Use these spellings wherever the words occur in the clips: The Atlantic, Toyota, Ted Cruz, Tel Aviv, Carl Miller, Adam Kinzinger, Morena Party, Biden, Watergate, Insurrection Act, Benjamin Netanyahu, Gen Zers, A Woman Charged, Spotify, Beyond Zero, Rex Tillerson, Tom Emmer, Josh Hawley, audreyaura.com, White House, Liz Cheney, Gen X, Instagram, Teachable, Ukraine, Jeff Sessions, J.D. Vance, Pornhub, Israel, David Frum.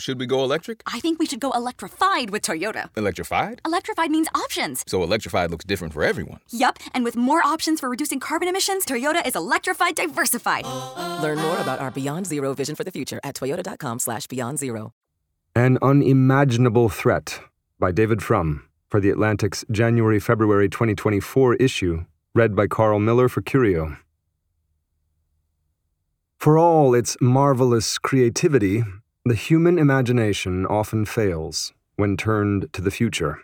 Should we go electric? I think we should go electrified with Toyota. Electrified? Electrified means options. So electrified looks different for everyone. Yep, and with more options for reducing carbon emissions, Toyota is electrified diversified. Learn more about our Beyond Zero vision for the future at toyota.com/beyondzero. An Unimaginable Threat by David Frum for The Atlantic's January-February 2024 issue, read by Carl Miller for Curio. For all its marvelous creativity, the human imagination often fails when turned to the future.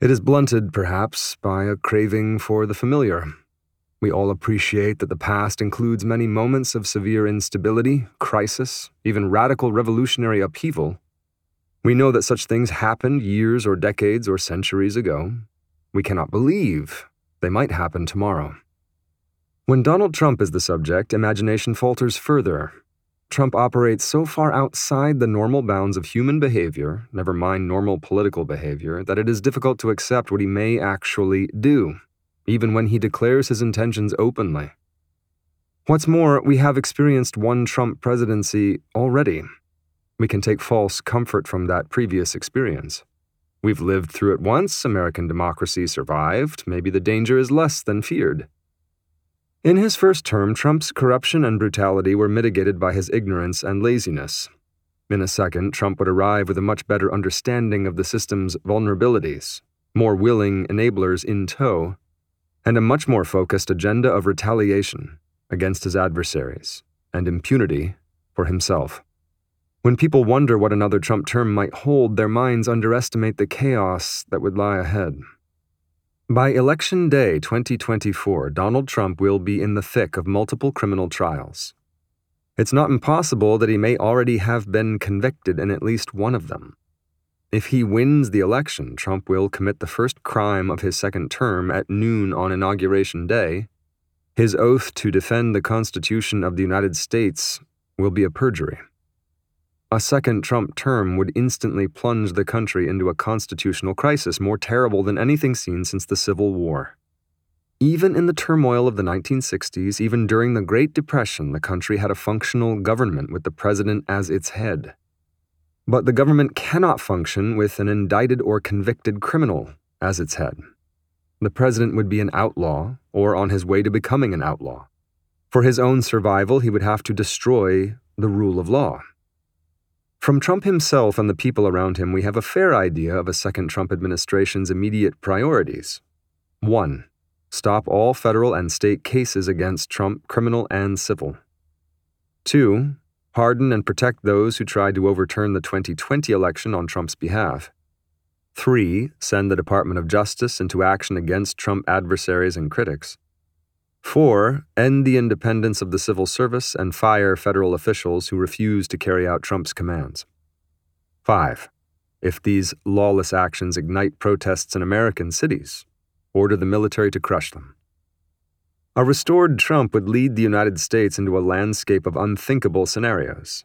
It is blunted, perhaps, by a craving for the familiar. We all appreciate that the past includes many moments of severe instability, crisis, even radical revolutionary upheaval. We know that such things happened years or decades or centuries ago. We cannot believe they might happen tomorrow. When Donald Trump is the subject, imagination falters further. Trump operates so far outside the normal bounds of human behavior, never mind normal political behavior, that it is difficult to accept what he may actually do, even when he declares his intentions openly. What's more, we have experienced one Trump presidency already. We can take false comfort from that previous experience. We've lived through it once, American democracy survived, maybe the danger is less than feared. In his first term, Trump's corruption and brutality were mitigated by his ignorance and laziness. In a second, Trump would arrive with a much better understanding of the system's vulnerabilities, more willing enablers in tow, and a much more focused agenda of retaliation against his adversaries and impunity for himself. When people wonder what another Trump term might hold, their minds underestimate the chaos that would lie ahead. By Election Day 2024, Donald Trump will be in the thick of multiple criminal trials. It's not impossible that he may already have been convicted in at least one of them. If he wins the election, Trump will commit the first crime of his second term at noon on Inauguration Day. His oath to defend the Constitution of the United States will be a perjury. A second Trump term would instantly plunge the country into a constitutional crisis more terrible than anything seen since the Civil War. Even in the turmoil of the 1960s, even during the Great Depression, the country had a functional government with the president as its head. But the government cannot function with an indicted or convicted criminal as its head. The president would be an outlaw, or on his way to becoming an outlaw. For his own survival, he would have to destroy the rule of law. From Trump himself and the people around him, we have a fair idea of a second Trump administration's immediate priorities. 1. Stop all federal and state cases against Trump, criminal and civil. 2. Pardon and protect those who tried to overturn the 2020 election on Trump's behalf. 3. Send the Department of Justice into action against Trump adversaries and critics. 4. End the independence of the civil service and fire federal officials who refuse to carry out Trump's commands. 5. If these lawless actions ignite protests in American cities, order the military to crush them. A restored Trump would lead the United States into a landscape of unthinkable scenarios.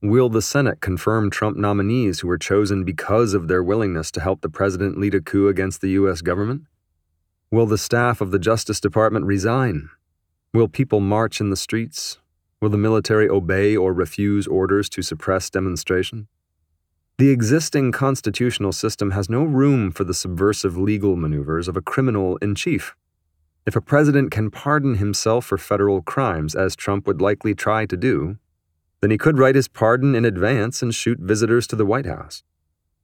Will the Senate confirm Trump nominees who were chosen because of their willingness to help the president lead a coup against the U.S. government? Will the staff of the Justice Department resign? Will people march in the streets? Will the military obey or refuse orders to suppress demonstration? The existing constitutional system has no room for the subversive legal maneuvers of a criminal in chief. If a president can pardon himself for federal crimes, as Trump would likely try to do, then he could write his pardon in advance and shoot visitors to the White House.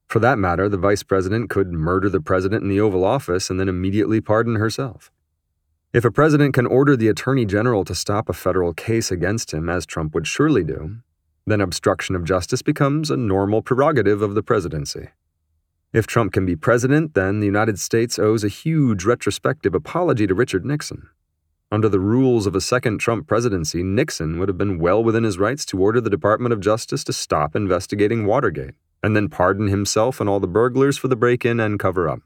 For that matter, the vice president could murder the president in the Oval Office and then immediately pardon herself. If a president can order the attorney general to stop a federal case against him, as Trump would surely do, then obstruction of justice becomes a normal prerogative of the presidency. If Trump can be president, then the United States owes a huge retrospective apology to Richard Nixon. Under the rules of a second Trump presidency, Nixon would have been well within his rights to order the Department of Justice to stop investigating Watergate, and then pardon himself and all the burglars for the break-in and cover-up.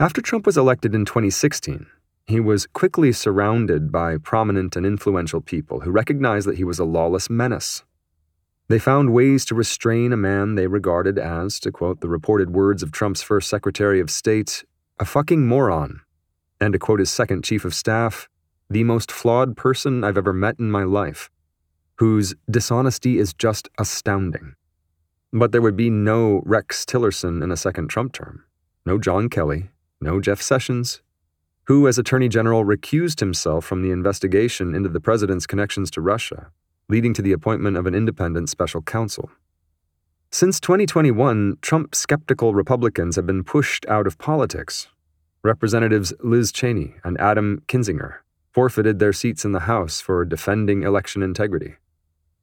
After Trump was elected in 2016, he was quickly surrounded by prominent and influential people who recognized that he was a lawless menace. They found ways to restrain a man they regarded as, to quote the reported words of Trump's first Secretary of State, a fucking moron, and to quote his second Chief of Staff, the most flawed person I've ever met in my life, whose dishonesty is just astounding. But there would be no Rex Tillerson in a second Trump term, no John Kelly, no Jeff Sessions, who as Attorney General recused himself from the investigation into the president's connections to Russia, leading to the appointment of an independent special counsel. Since 2021, Trump-skeptical Republicans have been pushed out of politics. Representatives Liz Cheney and Adam Kinzinger forfeited their seats in the House for defending election integrity.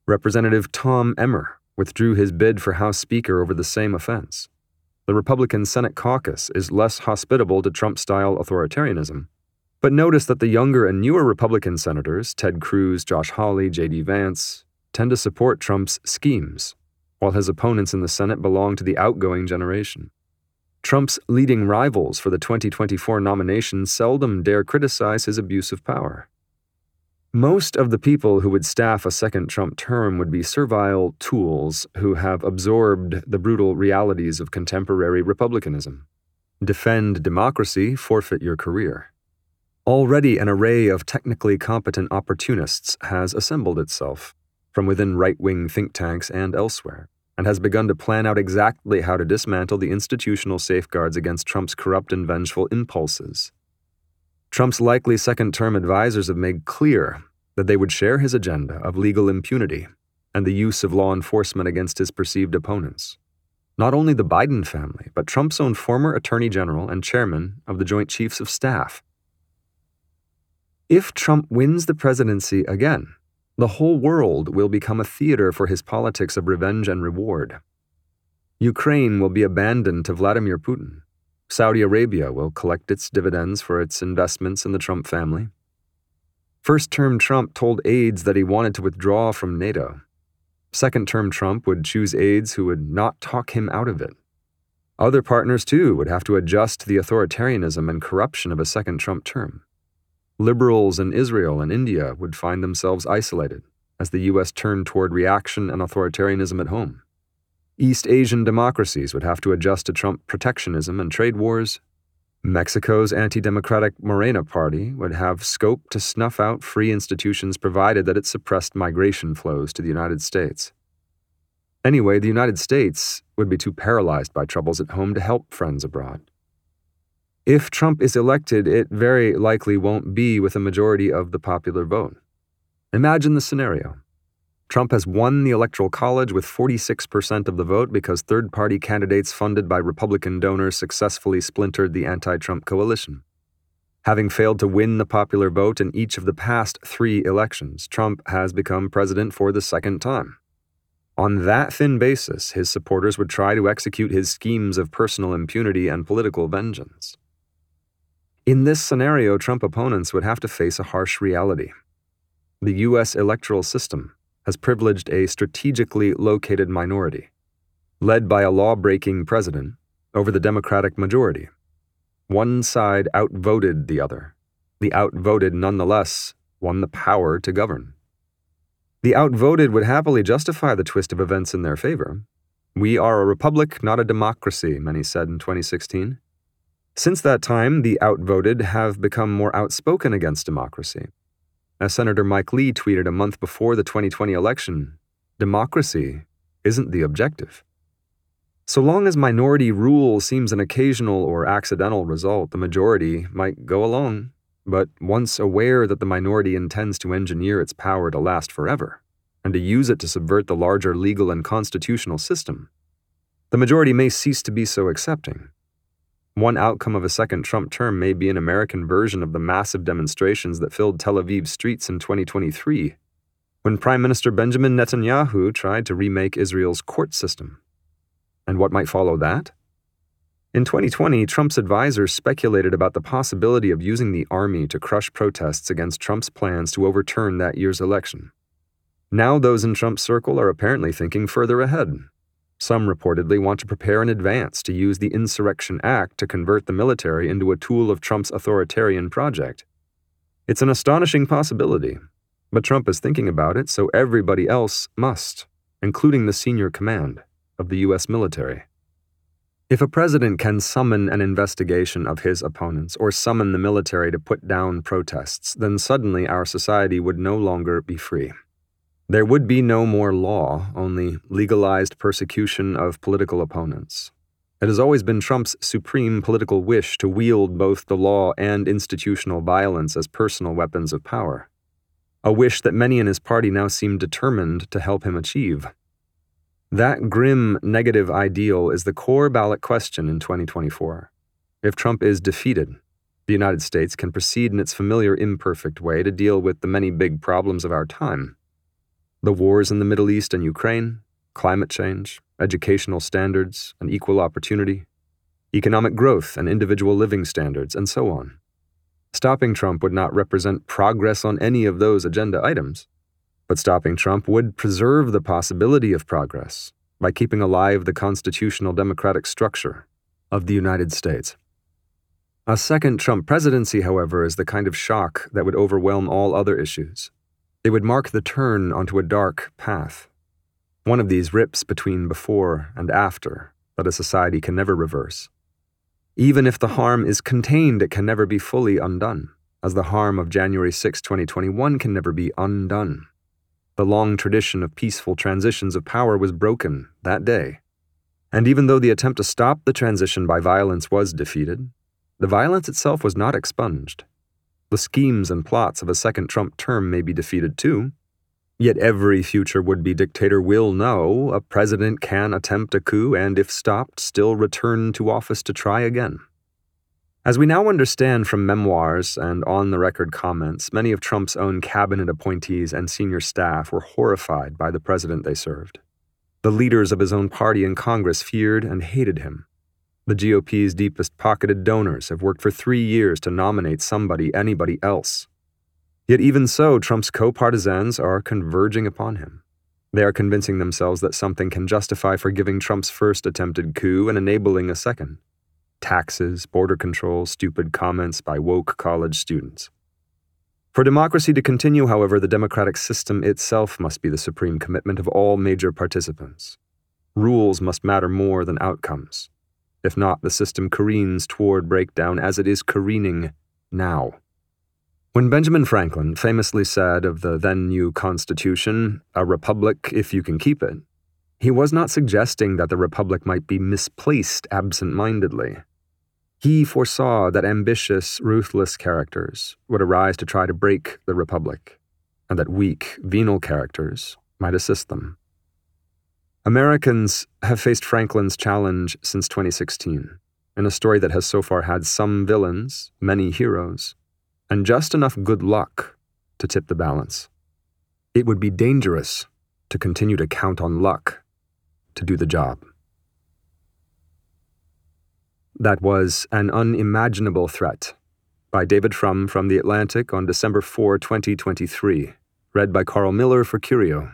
Representative Tom Emmer withdrew his bid for House Speaker over the same offense. The Republican Senate caucus is less hospitable to Trump-style authoritarianism. But notice that the younger and newer Republican senators, Ted Cruz, Josh Hawley, J.D. Vance, tend to support Trump's schemes, while his opponents in the Senate belong to the outgoing generation. Trump's leading rivals for the 2024 nomination seldom dare criticize his abuse of power. Most of the people who would staff a second Trump term would be servile tools who have absorbed the brutal realities of contemporary republicanism. Defend democracy, forfeit your career. Already an array of technically competent opportunists has assembled itself from within right-wing think tanks and elsewhere, and has begun to plan out exactly how to dismantle the institutional safeguards against Trump's corrupt and vengeful impulses. Trump's likely second-term advisors have made clear that they would share his agenda of legal impunity and the use of law enforcement against his perceived opponents. Not only the Biden family, but Trump's own former Attorney General and chairman of the Joint Chiefs of Staff. If Trump wins the presidency again, the whole world will become a theater for his politics of revenge and reward. Ukraine will be abandoned to Vladimir Putin. Saudi Arabia will collect its dividends for its investments in the Trump family. First-term Trump told aides that he wanted to withdraw from NATO. Second-term Trump would choose aides who would not talk him out of it. Other partners, too, would have to adjust to the authoritarianism and corruption of a second Trump term. Liberals in Israel and India would find themselves isolated as the U.S. turned toward reaction and authoritarianism at home. East Asian democracies would have to adjust to Trump protectionism and trade wars. Mexico's anti-democratic Morena Party would have scope to snuff out free institutions provided that it suppressed migration flows to the United States. Anyway, the United States would be too paralyzed by troubles at home to help friends abroad. If Trump is elected, it very likely won't be with a majority of the popular vote. Imagine the scenario. Trump has won the Electoral College with 46% of the vote because third-party candidates funded by Republican donors successfully splintered the anti-Trump coalition. Having failed to win the popular vote in each of the past three elections, Trump has become president for the second time. On that thin basis, his supporters would try to execute his schemes of personal impunity and political vengeance. In this scenario, Trump opponents would have to face a harsh reality. The U.S. electoral system has privileged a strategically located minority, led by a law-breaking president, over the Democratic majority. One side outvoted the other. The outvoted, nonetheless, won the power to govern. The outvoted would happily justify the twist of events in their favor. "We are a republic, not a democracy," many said in 2016. Since that time, the outvoted have become more outspoken against democracy. As Senator Mike Lee tweeted a month before the 2020 election, "Democracy isn't the objective." So long as minority rule seems an occasional or accidental result, the majority might go along, but once aware that the minority intends to engineer its power to last forever, and to use it to subvert the larger legal and constitutional system, the majority may cease to be so accepting. One outcome of a second Trump term may be an American version of the massive demonstrations that filled Tel Aviv streets in 2023, when Prime Minister Benjamin Netanyahu tried to remake Israel's court system. And what might follow that? In 2020, Trump's advisors speculated about the possibility of using the army to crush protests against Trump's plans to overturn that year's election. Now those in Trump's circle are apparently thinking further ahead. Some reportedly want to prepare in advance to use the Insurrection Act to convert the military into a tool of Trump's authoritarian project. It's an astonishing possibility, but Trump is thinking about it, so everybody else must, including the senior command of the U.S. military. If a president can summon an investigation of his opponents or summon the military to put down protests, then suddenly our society would no longer be free. There would be no more law, only legalized persecution of political opponents. It has always been Trump's supreme political wish to wield both the law and institutional violence as personal weapons of power, a wish that many in his party now seem determined to help him achieve. That grim, negative ideal is the core ballot question in 2024. If Trump is defeated, the United States can proceed in its familiar imperfect way to deal with the many big problems of our time. The wars in the Middle East and Ukraine, climate change, educational standards and equal opportunity, economic growth and individual living standards, and so on. Stopping Trump would not represent progress on any of those agenda items, but stopping Trump would preserve the possibility of progress by keeping alive the constitutional democratic structure of the United States. A second Trump presidency, however, is the kind of shock that would overwhelm all other issues. It would mark the turn onto a dark path, one of these rips between before and after that a society can never reverse. Even if the harm is contained, it can never be fully undone, as the harm of January 6, 2021 can never be undone. The long tradition of peaceful transitions of power was broken that day. And even though the attempt to stop the transition by violence was defeated, the violence itself was not expunged. The schemes and plots of a second Trump term may be defeated too. Yet every future would-be dictator will know a president can attempt a coup and, if stopped, still return to office to try again. As we now understand from memoirs and on-the-record comments, many of Trump's own cabinet appointees and senior staff were horrified by the president they served. The leaders of his own party in Congress feared and hated him. The GOP's deepest-pocketed donors have worked for 3 years to nominate somebody, anybody else. Yet even so, Trump's co-partisans are converging upon him. They are convincing themselves that something can justify forgiving Trump's first attempted coup and enabling a second. Taxes, border control, stupid comments by woke college students. For democracy to continue, however, the democratic system itself must be the supreme commitment of all major participants. Rules must matter more than outcomes. If not, the system careens toward breakdown as it is careening now. When Benjamin Franklin famously said of the then-new Constitution, "A republic if you can keep it," he was not suggesting that the republic might be misplaced absent-mindedly. He foresaw that ambitious, ruthless characters would arise to try to break the republic, and that weak, venal characters might assist them. Americans have faced Franklin's challenge since 2016, in a story that has so far had some villains, many heroes, and just enough good luck to tip the balance. It would be dangerous to continue to count on luck to do the job. That was An Unimaginable Threat by David Frum from The Atlantic on December 4, 2023, read by Carl Miller for Curio.